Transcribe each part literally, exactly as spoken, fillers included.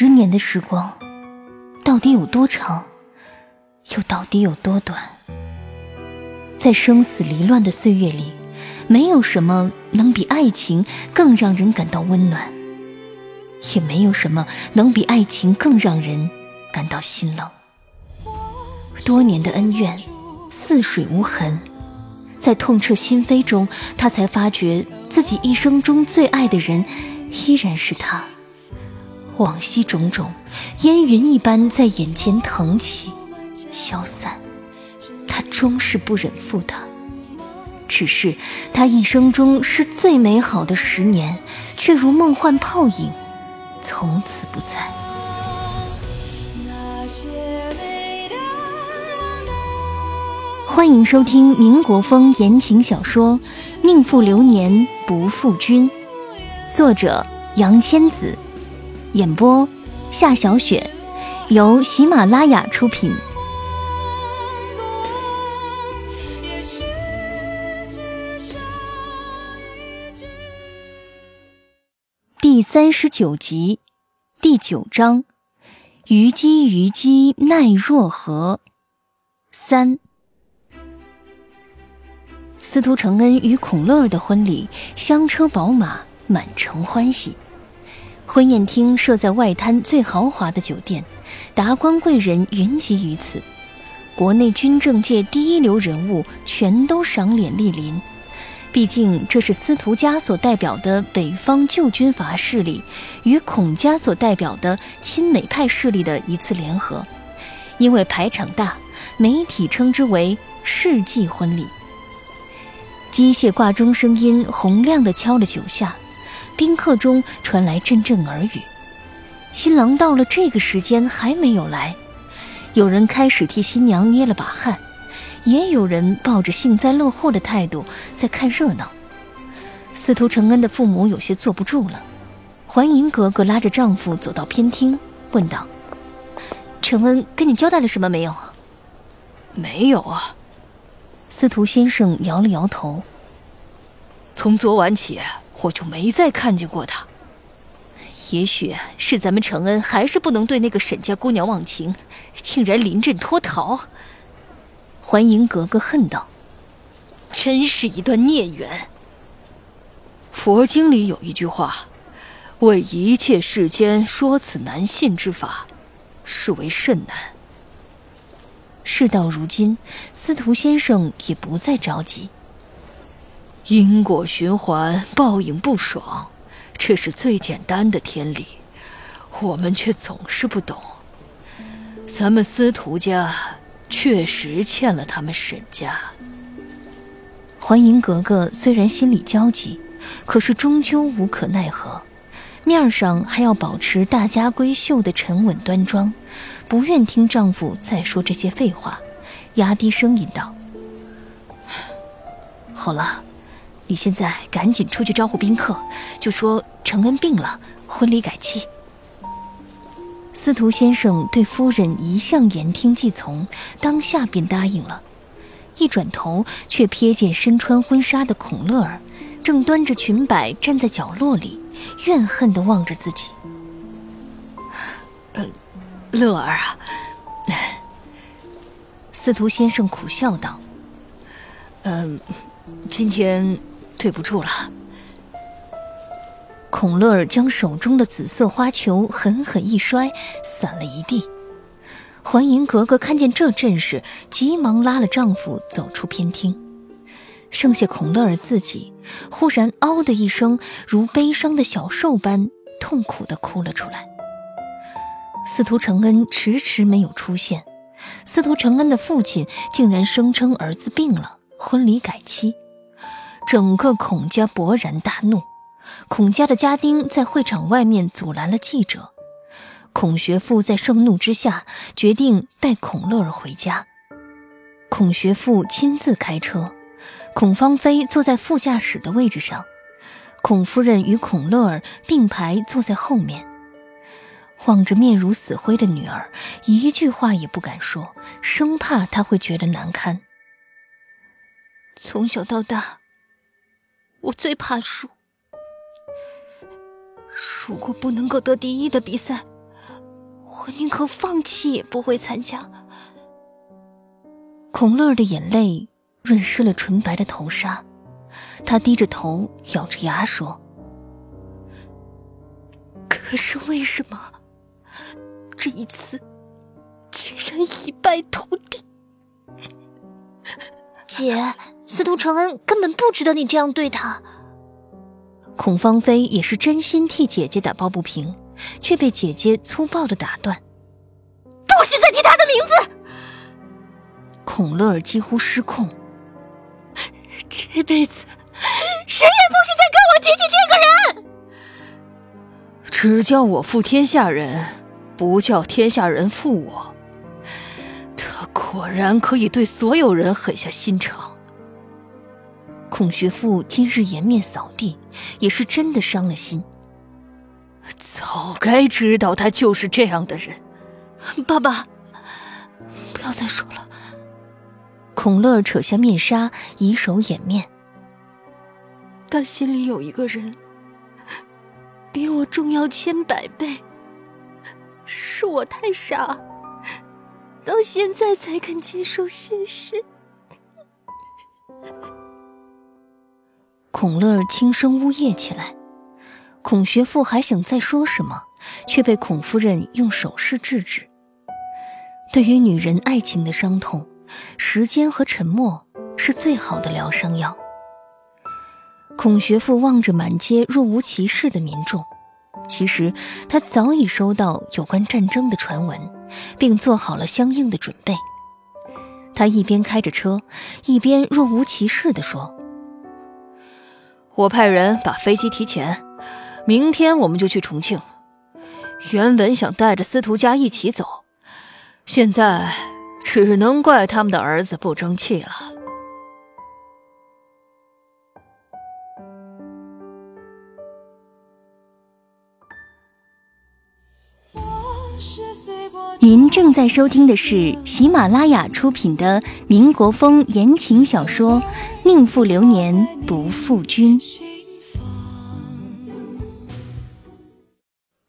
十年的时光到底有多长，又到底有多短？在生死离乱的岁月里，没有什么能比爱情更让人感到温暖，也没有什么能比爱情更让人感到心冷。多年的恩怨似水无痕，在痛彻心扉中，他才发觉自己一生中最爱的人依然是他。往昔种种烟云一般在眼前腾起消散，他终是不忍负他。只是他一生中是最美好的十年，却如梦幻泡影，从此不再。欢迎收听民国风言情小说《宁负流年不负君》，作者杨千子，演播夏小雪，由喜马拉雅出品。第三十九集，第九章，虞姬虞姬奈若何？三。司徒承恩与孔乐儿的婚礼，香车宝马，满城欢喜。婚宴厅设在外滩最豪华的酒店，达官贵人云集于此，国内军政界第一流人物全都赏脸莅临。毕竟这是司徒家所代表的北方旧军阀势力与孔家所代表的亲美派势力的一次联合，因为排场大，媒体称之为世纪婚礼。机械挂钟声音洪亮地敲了九下，宾客中传来阵阵耳语。新郎到了这个时间还没有来，有人开始替新娘捏了把汗，也有人抱着幸灾乐祸的态度在看热闹。司徒承恩的父母有些坐不住了，环莹格格拉着丈夫走到偏厅，问道：“承恩跟你交代了什么没有啊？”“没有啊。”司徒先生摇了摇头。“从昨晚起，我就没再看见过他。也许是咱们承恩还是不能对那个沈家姑娘忘情，竟然临阵脱逃。”环莹格格恨道：“真是一段孽缘。”佛经里有一句话：“为一切世间说此难信之法，是为甚难。”事到如今，司徒先生也不再着急。因果循环，报应不爽，这是最简单的天理，我们却总是不懂。咱们司徒家确实欠了他们沈家。环莹格格虽然心里焦急，可是终究无可奈何，面上还要保持大家闺秀的沉稳端庄，不愿听丈夫再说这些废话，压低声音道：“好了，你现在赶紧出去招呼宾客，就说承恩病了，婚礼改期。”司徒先生对夫人一向言听计从，当下便答应了。一转头，却瞥见身穿婚纱的孔乐儿正端着裙摆站在角落里，怨恨地望着自己。“呃，乐儿啊。”司徒先生苦笑道：“嗯、呃，今天对不住了。”孔乐儿将手中的紫色花球狠狠一摔，散了一地。环莹格格看见这阵势，急忙拉了丈夫走出偏厅。剩下孔乐儿自己，忽然嗷的一声，如悲伤的小兽般痛苦地哭了出来。司徒承恩迟迟没有出现，司徒承恩的父亲竟然声称儿子病了，婚礼改期，整个孔家勃然大怒。孔家的家丁在会场外面阻拦了记者，孔学富在盛怒之下决定带孔乐儿回家。孔学富亲自开车，孔芳菲坐在副驾驶的位置上，孔夫人与孔乐儿并排坐在后面。望着面如死灰的女儿，一句话也不敢说，生怕她会觉得难堪。“从小到大，我最怕输。如果不能够得第一的比赛，我宁可放弃也不会参加。孔乐儿的眼泪润湿了纯白的头纱，他低着头咬着牙说，可是为什么这一次竟然一败涂地？姐，司徒承恩根本不值得你这样对他。孔芳菲也是真心替姐姐打抱不平，却被姐姐粗暴地打断，不许再提他的名字。孔乐儿几乎失控，这辈子谁也不许再跟我提起这个人。只叫我负天下人，不叫天下人负我。他果然可以对所有人狠下心肠。孔学富今日颜面扫地，也是真的伤了心。早该知道他就是这样的人。爸爸，不要再说了。孔乐儿扯下面纱，以手掩面。他心里有一个人，比我重要千百倍，是我太傻，到现在才肯接受现实。孔乐儿轻声呜咽起来，孔学富还想再说什么，却被孔夫人用手势制止。对于女人爱情的伤痛，时间和沉默是最好的疗伤药。孔学富望着满街若无其事的民众，其实他早已收到有关战争的传闻，并做好了相应的准备。他一边开着车，一边若无其事地说，我派人把飞机提前，明天我们就去重庆。原本想带着司徒家一起走，现在只能怪他们的儿子不争气了。您正在收听的是喜马拉雅出品的民国风言情小说《宁负流年不负君》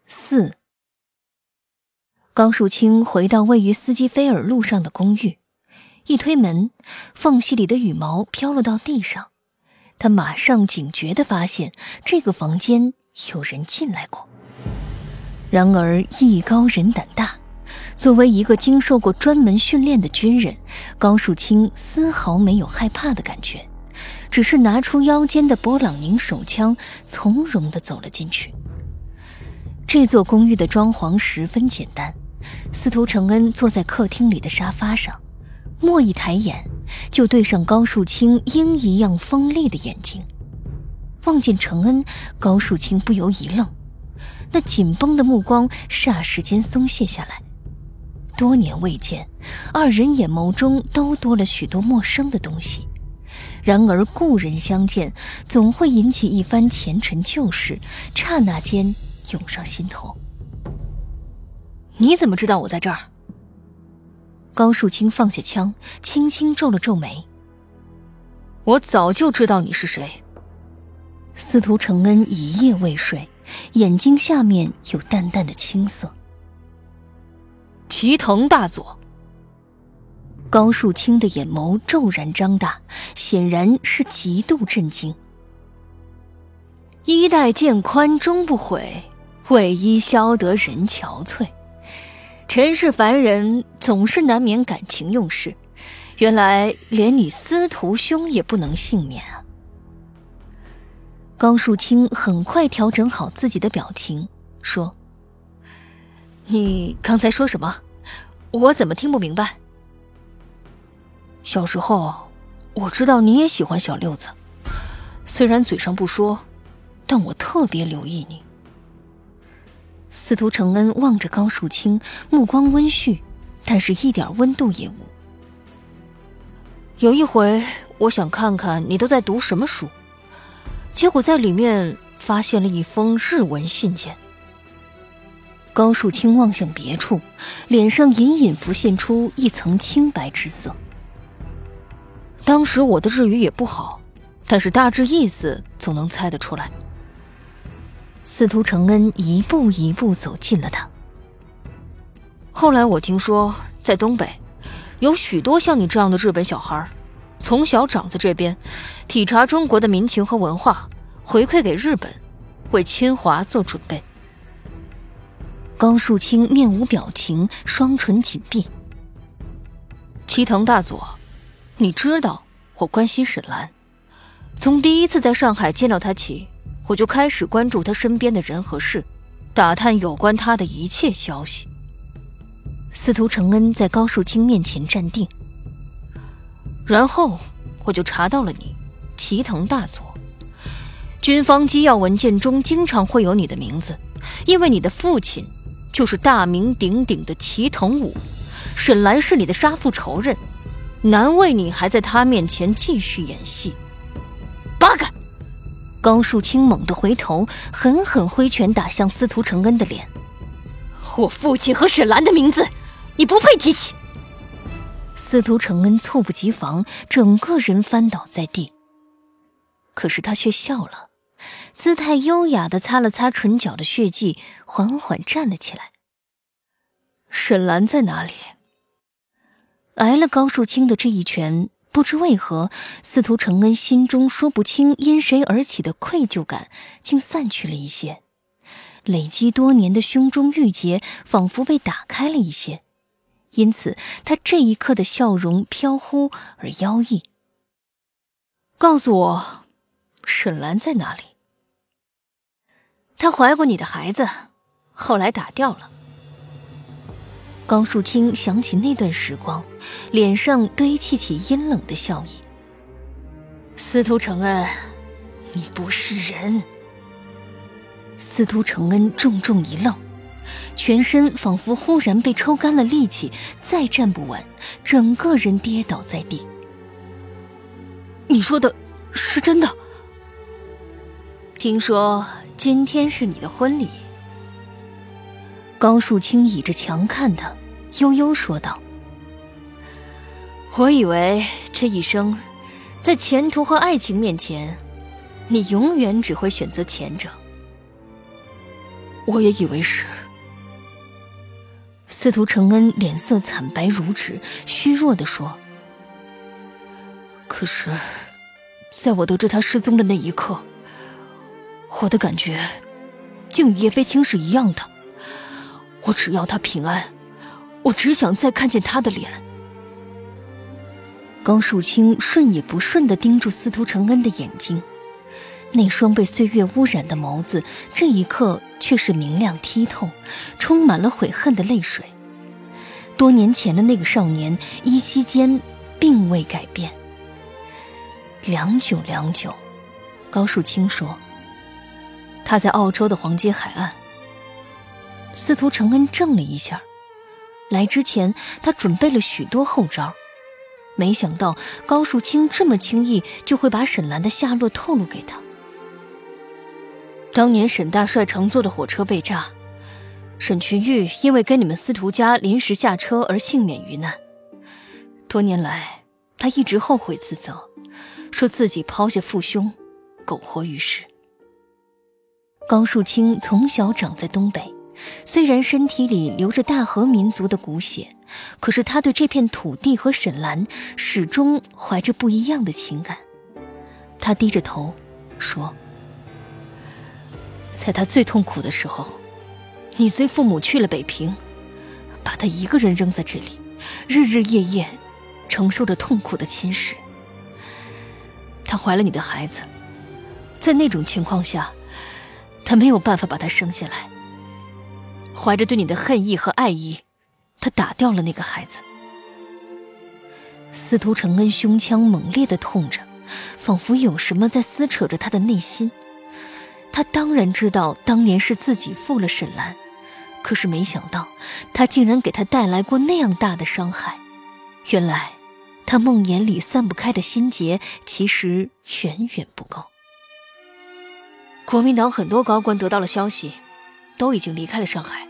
四。高树清回到位于斯基菲尔路上的公寓，一推门，缝隙里的羽毛飘落到地上，他马上警觉地发现这个房间有人进来过。然而艺高人胆大，作为一个经受过专门训练的军人，高树清丝毫没有害怕的感觉，只是拿出腰间的勃朗宁手枪，从容地走了进去。这座公寓的装潢十分简单，司徒承恩坐在客厅里的沙发上，蓦一抬眼就对上高树清鹰一样锋利的眼睛。望见承恩，高树清不由一愣，那紧绷的目光霎时间松懈下来。多年未见，二人眼眸中都多了许多陌生的东西，然而故人相见，总会引起一番前尘旧事，刹那间涌上心头。你怎么知道我在这儿？高树清放下枪，轻轻皱了皱眉。我早就知道你是谁。司徒承恩一夜未睡，眼睛下面有淡淡的青色。齐藤大佐。高树清的眼眸骤然张大，显然是极度震惊。衣带渐宽终不悔，为伊消得人憔悴。尘世凡人总是难免感情用事，原来连你司徒兄也不能幸免啊。高树清很快调整好自己的表情，说，你刚才说什么？我怎么听不明白？小时候我知道你也喜欢小六子，虽然嘴上不说，但我特别留意你。司徒承恩望着高树清，目光温煦，但是一点温度也无。有一回我想看看你都在读什么书，结果在里面发现了一封日文信件。高树清望向别处，脸上隐隐浮现出一层清白之色。当时我的日语也不好，但是大致意思总能猜得出来。司徒承恩一步一步走近了他。后来我听说，在东北，有许多像你这样的日本小孩，从小长在这边，体察中国的民情和文化，回馈给日本，为侵华做准备。高树清面无表情，双唇紧闭。齐藤大佐，你知道我关心沈兰，从第一次在上海见到他起，我就开始关注他身边的人和事，打探有关他的一切消息。司徒承恩在高树清面前站定。然后我就查到了你，齐藤大佐。军方机要文件中经常会有你的名字，因为你的父亲就是大名鼎鼎的齐藤武，沈兰是你的杀父仇人，难为你还在他面前继续演戏。八嘎！高树清猛地回头，狠狠挥拳打向司徒承恩的脸。我父亲和沈兰的名字，你不配提起。司徒承恩猝不及防，整个人翻倒在地。可是他却笑了，姿态优雅地擦了擦唇角的血迹，缓缓站了起来。沈兰在哪里？挨了高树清的这一拳，不知为何，司徒承恩心中说不清因谁而起的愧疚感竟散去了一些，累积多年的胸中郁结仿佛被打开了一些，因此他这一刻的笑容飘忽而妖异。告诉我，沈兰在哪里？她怀过你的孩子，后来打掉了。高树清想起那段时光，脸上堆砌起阴冷的笑意。司徒承恩，你不是人。司徒承恩重重一愣，全身仿佛忽然被抽干了力气，再站不稳，整个人跌倒在地。你说的是真的？听说今天是你的婚礼。高树清倚着墙看他，悠悠说道，我以为这一生，在前途和爱情面前，你永远只会选择前者。我也以为是。司徒承恩脸色惨白如纸，虚弱地说，可是在我得知他失踪的那一刻，我的感觉竟与叶飞清是一样的。我只要他平安，我只想再看见他的脸。高树清顺也不顺地盯住司徒承恩的眼睛，那双被岁月污染的眸子，这一刻却是明亮剔透，充满了悔恨的泪水。多年前的那个少年，依稀间并未改变。良久良久，高树清说，他在澳洲的黄街海岸。司徒承恩怔了一下，来之前他准备了许多后招，没想到高树清这么轻易就会把沈兰的下落透露给他。当年沈大帅乘坐的火车被炸，沈群玉因为跟你们司徒家临时下车而幸免于难，多年来他一直后悔自责，说自己抛下父兄苟活于世。高树清从小长在东北，虽然身体里流着大和民族的骨血，可是他对这片土地和沈兰始终怀着不一样的情感。他低着头说，在他最痛苦的时候，你随父母去了北平，把他一个人扔在这里，日日夜夜承受着痛苦的侵蚀。他怀了你的孩子，在那种情况下，他没有办法把他生下来，怀着对你的恨意和爱意，他打掉了那个孩子。司徒承恩胸腔猛烈地痛着，仿佛有什么在撕扯着他的内心。他当然知道当年是自己负了沈兰，可是没想到他竟然给他带来过那样大的伤害。原来他梦魇里散不开的心结其实远远不够。国民党很多高官得到了消息，都已经离开了上海。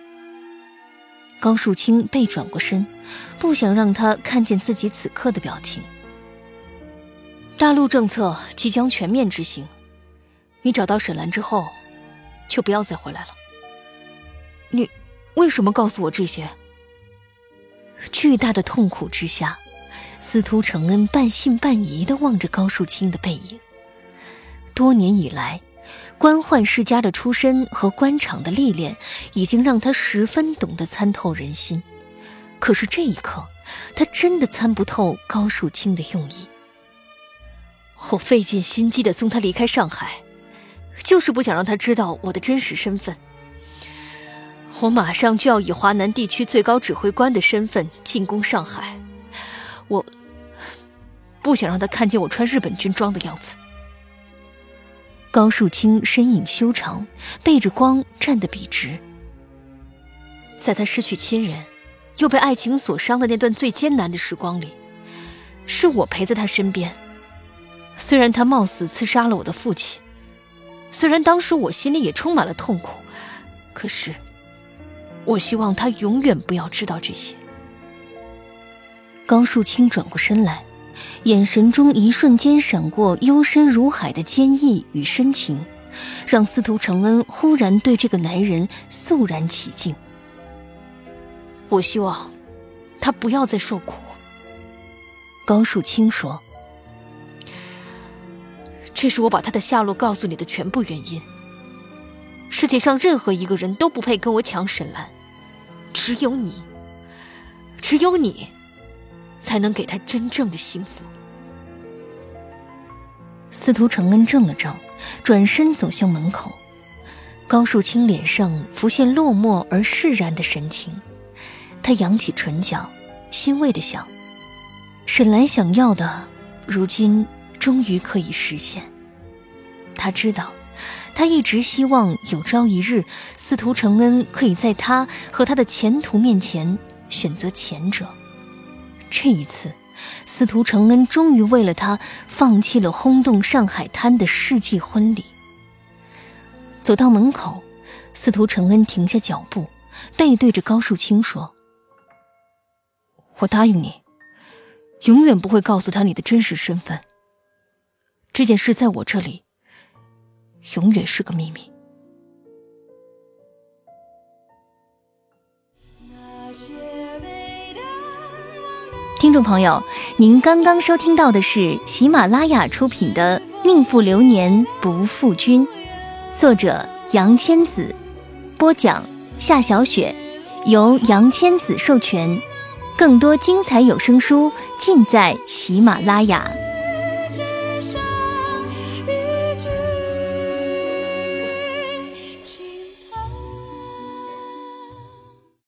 高树清背转过身，不想让他看见自己此刻的表情。大陆政策即将全面执行，你找到沈兰之后，就不要再回来了。你为什么告诉我这些？巨大的痛苦之下，司徒承恩半信半疑地望着高树清的背影。多年以来，官宦世家的出身和官场的历练已经让他十分懂得参透人心，可是这一刻他真的参不透高树清的用意。我费尽心机地送他离开上海，就是不想让他知道我的真实身份。我马上就要以华南地区最高指挥官的身份进攻上海，我不想让他看见我穿日本军装的样子。高树清身影修长，背着光站得笔直。在他失去亲人又被爱情所伤的那段最艰难的时光里，是我陪在他身边。虽然他冒死刺杀了我的父亲，虽然当时我心里也充满了痛苦，可是我希望他永远不要知道这些。高树清转过身来，眼神中一瞬间闪过幽深如海的坚毅与深情，让司徒承恩忽然对这个男人肃然起敬。我希望他不要再受苦。高树清说，这是我把他的下落告诉你的全部原因。世界上任何一个人都不配跟我抢沈兰，只有你，只有你才能给他真正的幸福。司徒承恩怔了怔，转身走向门口。高树清脸上浮现落寞而释然的神情，他扬起唇角，欣慰地想，沈兰想要的如今终于可以实现。他知道他一直希望有朝一日司徒承恩可以在他和他的前途面前选择前者。这一次司徒承恩终于为了他放弃了轰动上海滩的世纪婚礼。走到门口，司徒承恩停下脚步，背对着高树清说，我答应你，永远不会告诉他你的真实身份。这件事在我这里永远是个秘密。听众朋友，您刚刚收听到的是喜马拉雅出品的《宁负流年不负君》，作者杨千子，播讲夏小雪，由杨千子授权。更多精彩有声书尽在喜马拉雅。